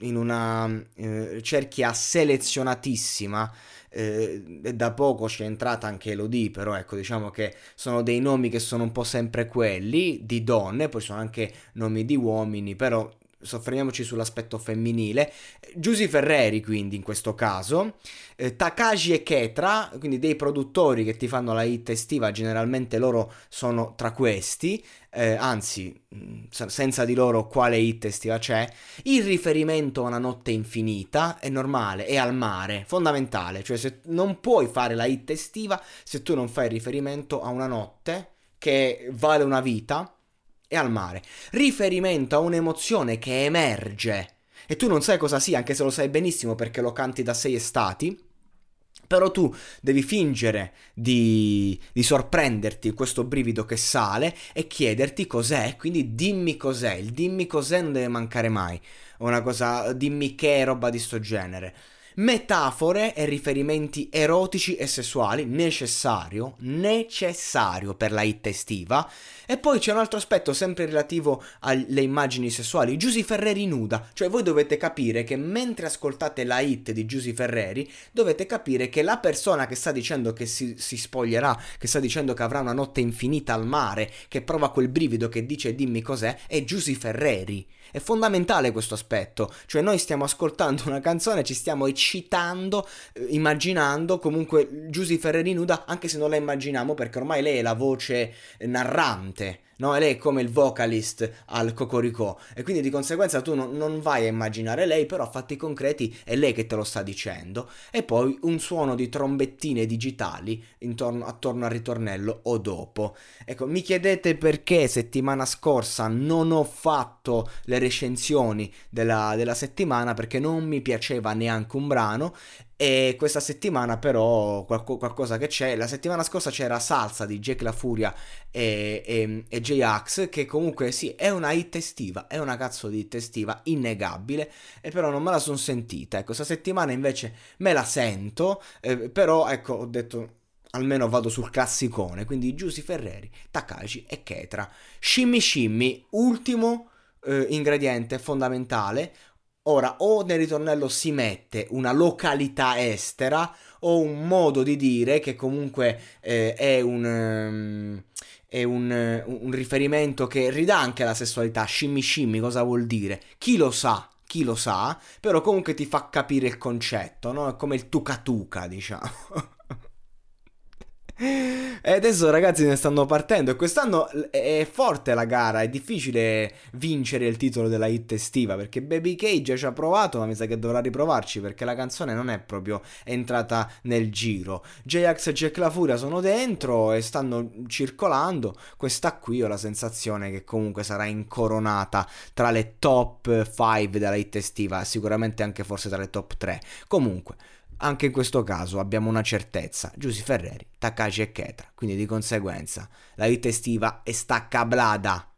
in una cerchia selezionatissima. Da poco c'è entrata anche Elodie, però ecco, diciamo che sono dei nomi che sono un po' sempre quelli di donne, poi sono anche nomi di uomini, però soffermiamoci sull'aspetto femminile. Giusy Ferreri quindi in questo caso, Takagi e Ketra, quindi dei produttori che ti fanno la hit estiva, generalmente loro sono tra questi, anzi senza di loro quale hit estiva c'è. Il riferimento a Una notte infinita è normale, è al mare, fondamentale, cioè se non puoi fare la hit estiva se tu non fai riferimento a una notte che vale una vita e al mare. Riferimento a un'emozione che emerge e tu non sai cosa sia, anche se lo sai benissimo perché lo canti da 6 estati, però tu devi fingere di sorprenderti questo brivido che sale e chiederti cos'è, quindi dimmi cos'è. Il dimmi cos'è non deve mancare mai, una cosa dimmi che è, roba di sto genere. Metafore e riferimenti erotici e sessuali, necessario per la hit estiva. E poi c'è un altro aspetto sempre relativo alle immagini sessuali. Giusy Ferreri nuda, cioè voi dovete capire che mentre ascoltate la hit di Giusy Ferreri dovete capire che la persona che sta dicendo che si spoglierà, che sta dicendo che avrà una notte infinita al mare, che prova quel brivido, che dice dimmi cos'è, è Giusy Ferreri. È fondamentale questo aspetto, cioè noi stiamo ascoltando una canzone, ci stiamo citando, immaginando comunque Giusy Ferreri nuda, anche se non la immaginiamo perché ormai lei è la voce narrante, no? E lei è come il vocalist al Cocoricò e quindi di conseguenza tu non vai a immaginare lei, però a fatti concreti è lei che te lo sta dicendo. E poi un suono di trombettine digitali attorno al ritornello o dopo. Ecco, mi chiedete perché settimana scorsa non ho fatto le recensioni della settimana, perché non mi piaceva neanche un brano. E questa settimana però qualcosa che c'è. La settimana scorsa c'era Salsa di Jake La Furia e J-AX, che comunque sì, è una hit estiva, è una cazzo di hit estiva innegabile, e però non me la sono sentita. Ecco, questa settimana invece me la sento, però ecco, ho detto almeno vado sul classicone, quindi Giusy Ferreri, Takagi e Ketra. Shimmy Shimmy, ultimo ingrediente fondamentale. Ora, o nel ritornello si mette una località estera o un modo di dire che comunque è un riferimento che ridà anche alla sessualità. Shimmy shimmy cosa vuol dire? Chi lo sa, però comunque ti fa capire il concetto, no? È come il tucatuca, diciamo. E adesso ragazzi ne stanno partendo e quest'anno è forte la gara, è difficile vincere il titolo della hit estiva perché Baby K già ci ha provato, ma mi sa che dovrà riprovarci perché la canzone non è proprio entrata nel giro. J-Ax e Jake La Furia sono dentro e stanno circolando. Questa qui ho la sensazione che comunque sarà incoronata tra le top 5 della hit estiva, sicuramente anche forse tra le top 3. Comunque anche in questo caso abbiamo una certezza: Giusy Ferreri, Takagi e Ketra. Quindi di conseguenza la hit estiva è staccablada.